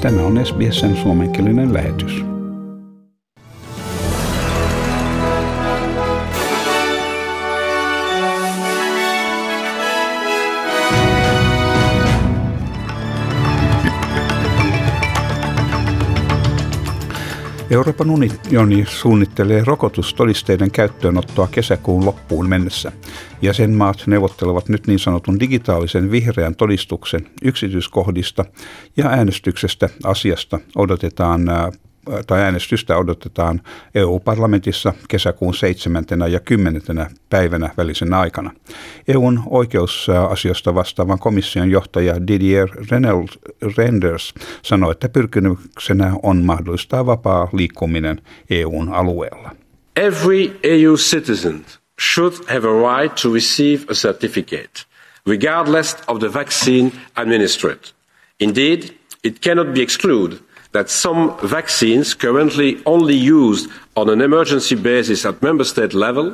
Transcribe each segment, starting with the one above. Tämä on SBS:n suomenkielinen lähetys. Euroopan unioni suunnittelee rokotustodisteiden käyttöönottoa kesäkuun loppuun mennessä. Jäsenmaat neuvottelevat nyt niin sanotun digitaalisen vihreän todistuksen yksityiskohdista ja äänestystä odotetaan EU-parlamentissa kesäkuun 7. ja 10. päivänä välisenä aikana. EUn oikeusasioista vastaavan komission johtaja Didier Reynders sanoi, että pyrkimyksenä on mahdollistaa vapaa liikkuminen EUn alueella. Every EU citizen should have a right to receive a certificate, regardless of the vaccine administered. Indeed, it cannot be excluded that some vaccines currently only used on an emergency basis at member state level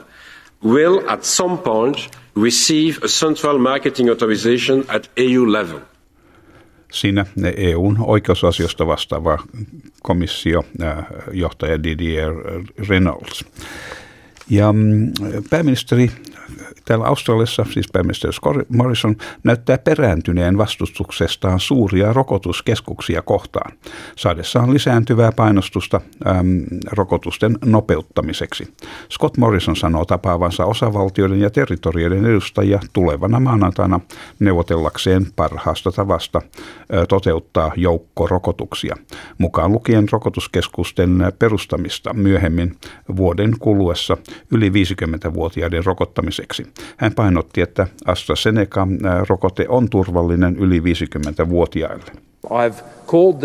will at some point receive a central marketing authorization at EU level. Siinä EUn oikeusasioista vastaava komissiojohtaja Didier Reynolds. Ja pääministeri täällä Australiassa, siis pääministeri Scott Morrison, näyttää perääntyneen vastustuksestaan suuria rokotuskeskuksia kohtaan, saadessaan lisääntyvää painostusta rokotusten nopeuttamiseksi. Scott Morrison sanoo tapaavansa osavaltioiden ja territorioiden edustajia tulevana maanantaina neuvotellakseen parhaasta tavasta toteuttaa joukkorokotuksia, mukaan lukien rokotuskeskusten perustamista myöhemmin vuoden kuluessa yli 50-vuotiaiden rokottamiseksi. Hän painotti, että AstraZeneca-rokote on turvallinen yli 50-vuotiaille. I've called